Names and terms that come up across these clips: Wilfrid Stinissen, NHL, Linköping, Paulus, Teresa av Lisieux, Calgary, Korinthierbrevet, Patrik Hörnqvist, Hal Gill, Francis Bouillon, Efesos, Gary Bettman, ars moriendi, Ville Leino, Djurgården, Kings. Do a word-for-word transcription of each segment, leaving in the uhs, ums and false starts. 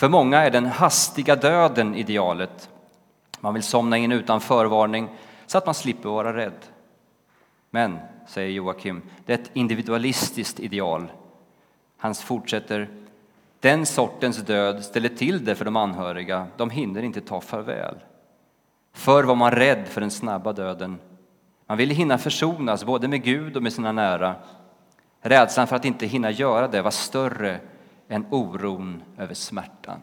För många är den hastiga döden idealet. Man vill somna in utan förvarning så att man slipper vara rädd. Men, säger Joakim, det är ett individualistiskt ideal. Han fortsätter, den sortens död ställer till det för de anhöriga. De hinner inte ta farväl. Förr var man rädd för den snabba döden. Man ville hinna försonas både med Gud och med sina nära. Rädslan för att inte hinna göra det var större än oron över smärtan.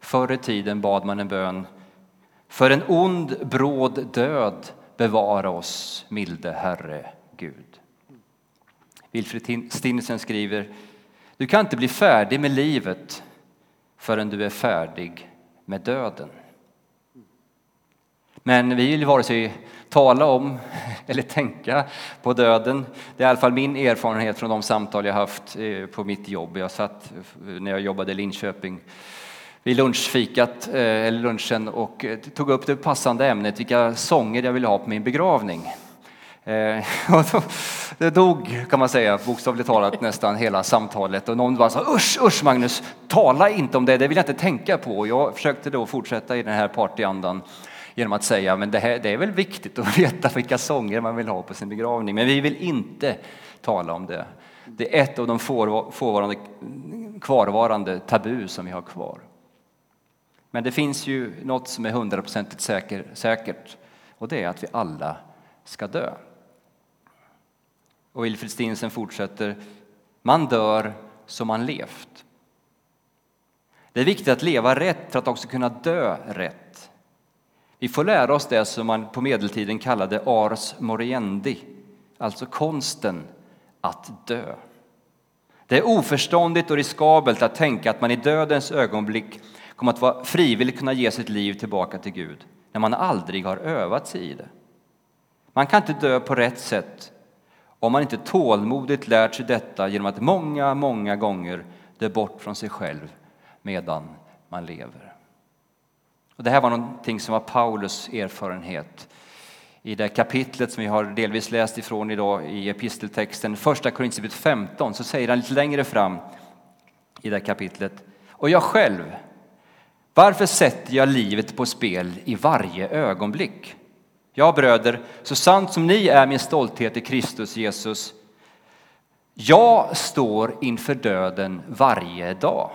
Förr i tiden bad man en bön. För en ond, bråd död bevara oss, milde Herre Gud. Wilfrid Stinissen skriver, du kan inte bli färdig med livet förrän du är färdig med döden. Men vi vill vare sig tala om eller tänka på döden. Det är i alla fall min erfarenhet från de samtal jag haft på mitt jobb. Jag satt när jag jobbade i Linköping vid lunchfikat, eller lunchen, och tog upp det passande ämnet, vilka sånger jag ville ha på min begravning. Och det dog, kan man säga, bokstavligt talat nästan hela samtalet. Och någon bara sa, usch, usch Magnus, tala inte om det, det vill jag inte tänka på. Jag försökte då fortsätta i den här partyandan genom att säga, men det, här, det är väl viktigt att veta vilka sånger man vill ha på sin begravning. Men vi vill inte tala om det. Det är ett av de forvarande, kvarvarande tabu som vi har kvar. Men det finns ju något som är hundraprocentigt säker, säkert. Och det är att vi alla ska dö. Och Wilfrid Stinissen fortsätter. Man dör som man levt. Det är viktigt att leva rätt för att också kunna dö rätt. Vi får lära oss det som man på medeltiden kallade ars moriendi. Alltså konsten att dö. Det är oförståndigt och riskabelt att tänka att man i dödens ögonblick kommer att vara frivilligt kunna ge sitt liv tillbaka till Gud när man aldrig har övat sig i det. Man kan inte dö på rätt sätt om man inte tålmodigt lärt sig detta genom att många, många gånger dö bort från sig själv medan man lever. Och det här var någonting som var Paulus erfarenhet i det kapitlet som vi har delvis läst ifrån idag i episteltexten. Första Korinthierbrevet femton, så säger han lite längre fram i det kapitlet. Och jag själv, varför sätter jag livet på spel i varje ögonblick? Ja, bröder, så sant som ni är min stolthet i Kristus Jesus. Jag står inför döden varje dag.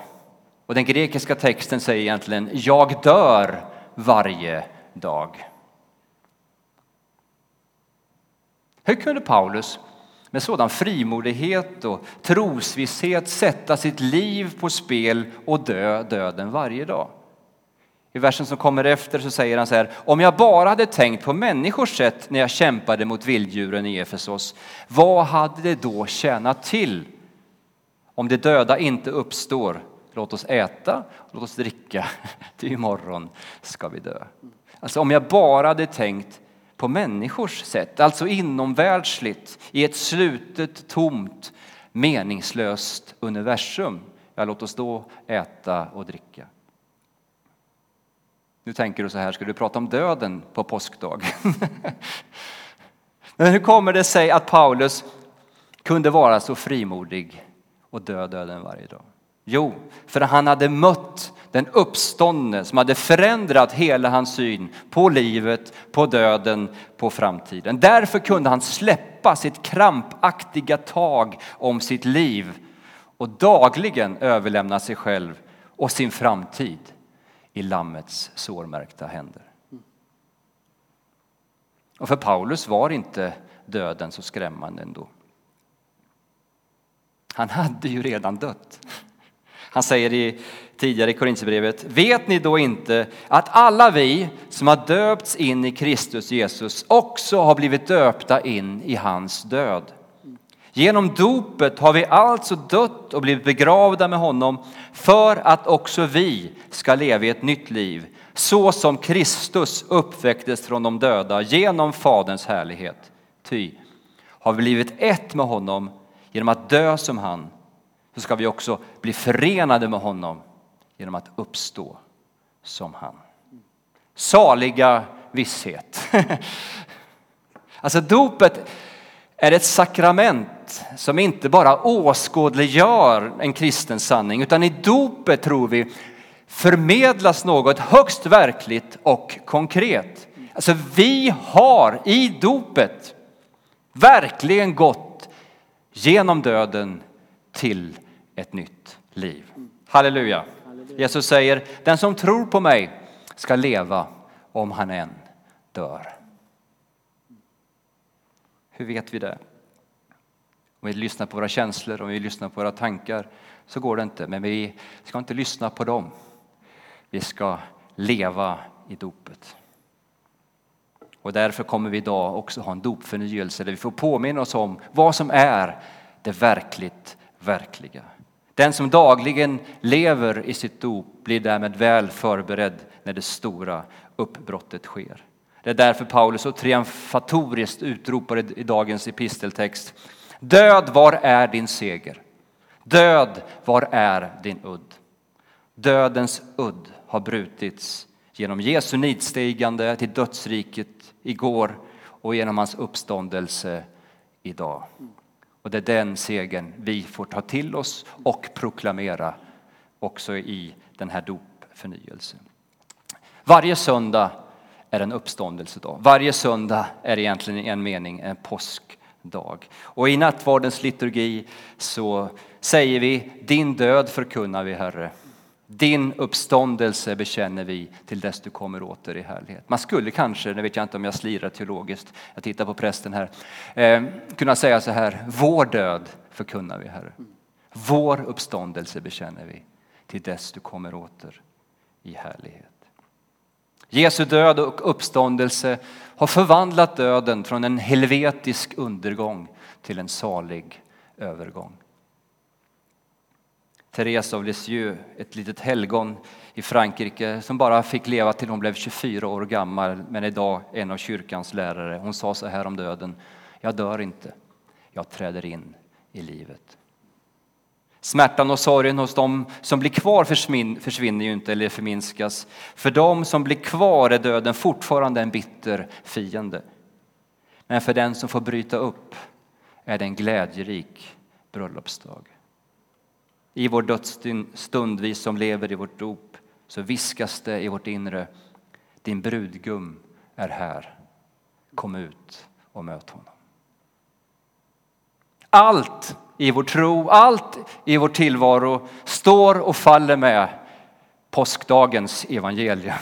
Och den grekiska texten säger egentligen, jag dör varje dag. Hur kunde Paulus med sådan frimodighet och trosvisshet sätta sitt liv på spel och dö döden varje dag? I versen som kommer efter så säger han så här, om jag bara hade tänkt på människors sätt när jag kämpade mot vilddjuren i Efesos, vad hade det då tjänat till? Om det döda inte uppstår, låt oss äta, låt oss dricka, till imorgon ska vi dö. Alltså om jag bara hade tänkt på människors sätt, alltså inomvärldsligt, i ett slutet, tomt, meningslöst universum. Ja, låt oss då äta och dricka. Nu tänker du så här, ska du prata om döden på påskdagen? Men hur kommer det sig att Paulus kunde vara så frimodig och dö döden varje dag? Jo, för han hade mött den uppståndne som hade förändrat hela hans syn på livet, på döden, på framtiden. Därför kunde han släppa sitt krampaktiga tag om sitt liv och dagligen överlämna sig själv och sin framtid i lammets sårmärkta händer. Och för Paulus var inte döden så skrämmande ändå. Han hade ju redan dött. Han säger i tidigare i Korinthierbrevet, vet ni då inte att alla vi som har döpts in i Kristus Jesus också har blivit döpta in i hans död? Genom dopet har vi alltså dött och blivit begravda med honom för att också vi ska leva i ett nytt liv. Så som Kristus uppväcktes från de döda genom Faderns härlighet. Ty har vi blivit ett med honom genom att dö som han. Så ska vi också bli förenade med honom genom att uppstå som han. Saliga visshet. Alltså dopet är ett sakrament sakrament som inte bara åskådliggör en kristen sanning, utan i dopet, tror vi, förmedlas något högst verkligt och konkret. Alltså vi har i dopet verkligen gått genom döden till ett nytt liv. Halleluja. Halleluja. Jesus säger, den som tror på mig ska leva om han än dör. Hur vet vi det? Om vi lyssnar på våra känslor, om vi lyssnar på våra tankar, så går det inte. Men vi ska inte lyssna på dem. Vi ska leva i dopet. Och därför kommer vi idag också ha en dopförnyelse där vi får påminna oss om vad som är det verkligt verkliga. Den som dagligen lever i sitt dop blir därmed väl förberedd när det stora uppbrottet sker. Det är därför Paulus så triumfatoriskt utropar i dagens episteltext: död, var är din seger? Död, var är din udd? Dödens udd har brutits genom Jesu nidstigande till dödsriket igår och genom hans uppståndelse idag. Och det är den segern vi får ta till oss och proklamera också i den här dopförnyelsen. Varje söndag är en uppståndelsedag. Varje söndag är egentligen i en mening en påskdag. Och i nattvardens liturgi så säger vi: din död förkunnar vi, Herre. Din uppståndelse bekänner vi till dess du kommer åter i härlighet. Man skulle kanske, nu vet jag inte om jag slirar teologiskt, jag tittar på prästen här, eh, kunna säga så här: vår död förkunnar vi, Herre. Vår uppståndelse bekänner vi till dess du kommer åter i härlighet. Jesu död och uppståndelse har förvandlat döden från en helvetisk undergång till en salig övergång. Teresa av Lisieux, ett litet helgon i Frankrike som bara fick leva till hon blev tjugofyra år gammal, men idag en av kyrkans lärare. Hon sa så här om döden: jag dör inte, jag träder in i livet. Smärtan och sorgen hos dem som blir kvar försvinner ju inte eller förminskas. För dem som blir kvar är döden fortfarande en bitter fiende. Men för den som får bryta upp är det en glädjerik bröllopsdag. I vår dödsstund, vi som lever i vårt dop, så viskas det i vårt inre: din brudgum är här. Kom ut och möt honom. Allt i vår tro, allt i vår tillvaro står och faller med påskdagens evangelium.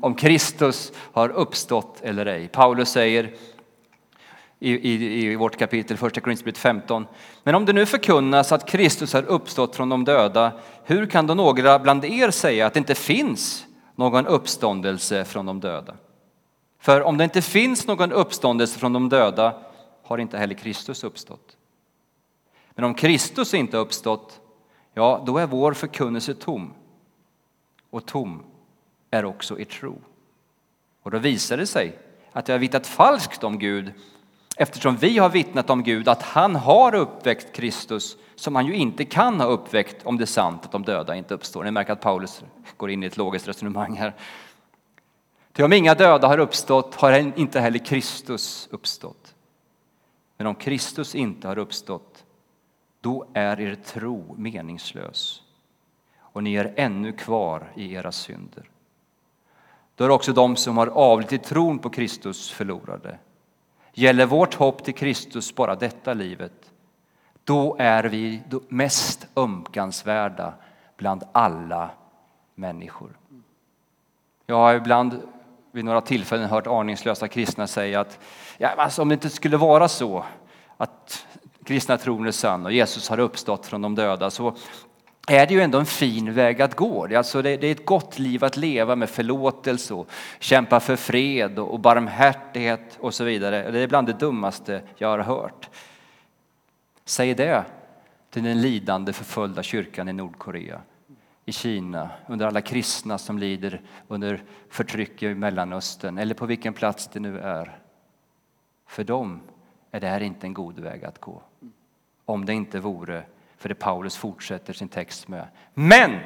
Om Kristus har uppstått eller ej. Paulus säger i, i, i vårt kapitel första Korinthierbrevet femton: men om det nu förkunnas att Kristus har uppstått från de döda, hur kan då några bland er säga att det inte finns någon uppståndelse från de döda? För om det inte finns någon uppståndelse från de döda har inte heller Kristus uppstått. Men om Kristus inte uppstått, ja, då är vår förkunnelse tom. Och tom är också er tro. Och då visar det sig att vi har vittnat falskt om Gud, eftersom vi har vittnat om Gud att han har uppväckt Kristus, som han ju inte kan ha uppväckt om det är sant att de döda inte uppstår. Ni märker att Paulus går in i ett logiskt resonemang här. Ty om inga döda har uppstått har inte heller Kristus uppstått. Men om Kristus inte har uppstått, då är er tro meningslös och ni är ännu kvar i era synder. Då är också de som har avlidit tron på Kristus förlorade. Gäller vårt hopp till Kristus bara detta livet, då är vi mest ömkansvärda bland alla människor. Jag har ibland vid några tillfällen hört aningslösa kristna säga att ja, alltså, om det inte skulle vara så att kristna tron är sann och Jesus har uppstått från de döda, så är det ju ändå en fin väg att gå. Alltså det, det är ett gott liv att leva med förlåtelse och kämpa för fred och barmhärtighet och så vidare. Det är bland det dummaste jag har hört. Säg det till den lidande förföljda kyrkan i Nordkorea, i Kina, under alla kristna som lider under förtryck i Mellanöstern eller på vilken plats det nu är. För dem är det här inte en god väg att gå. Om det inte vore för det Paulus fortsätter sin text med: men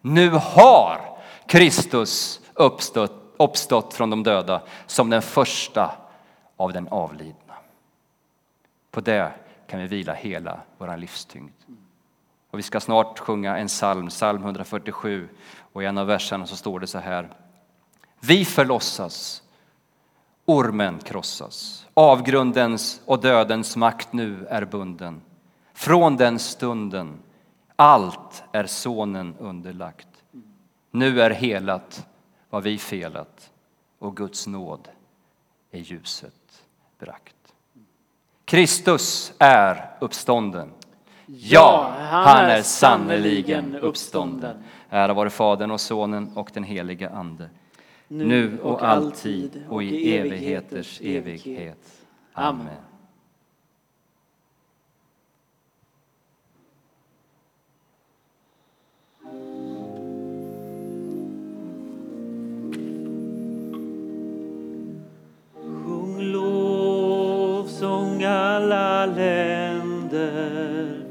nu har Kristus uppstått, uppstått från de döda som den första av den avlidna. På det kan vi vila hela vår livstyngd. Och vi ska snart sjunga en psalm, psalm hundrafyrtiosju. Och i en av verserna så står det så här. Vi förlossas, ormen krossas. Avgrundens och dödens makt nu är bunden. Från den stunden, allt är sonen underlagt. Nu är helat vad vi felat. Och Guds nåd är ljuset brakt. Kristus är uppstånden. Ja, han är sannoliken uppstånden. Ära vare Fadern och Sonen och den heliga Ande. Nu och alltid och i evigheters evighet. Amen. Sjung lovsång alla länder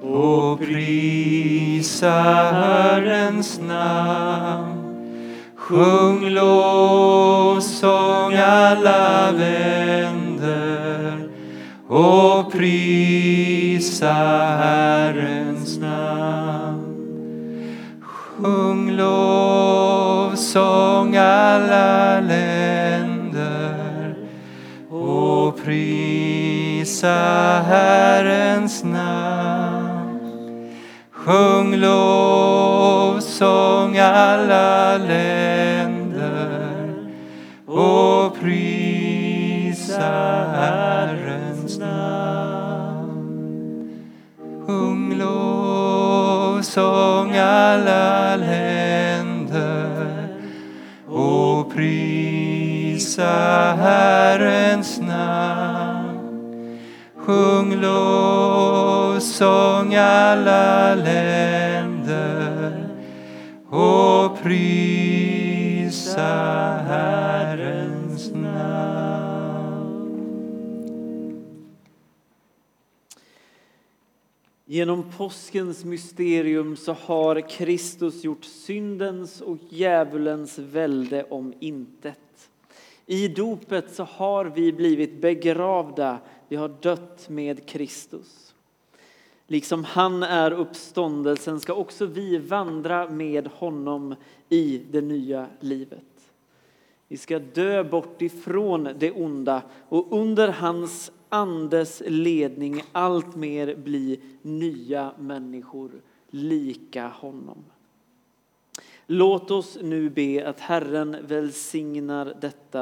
och prisa Herrens namn. Sjung lovsång alla vänder och prisa Herrens namn. Sjung lovsång alla länder och prisa Herrens namn. Sjung lovsång alla länder och prisa Herrens namn. Sjung lovsång alla länder och prisa Herrens namn. Sjung lovsång alla länder och prisa Herrens namn. Genom påskens mysterium så har Kristus gjort syndens och djävulens välde om intet. I dopet så har vi blivit begravda. Vi har dött med Kristus. Liksom han är uppståndelsen ska också vi vandra med honom i det nya livet. Vi ska dö bort ifrån det onda och under hans andes ledning allt mer bli nya människor, lika honom. Låt oss nu be att Herren välsignar detta.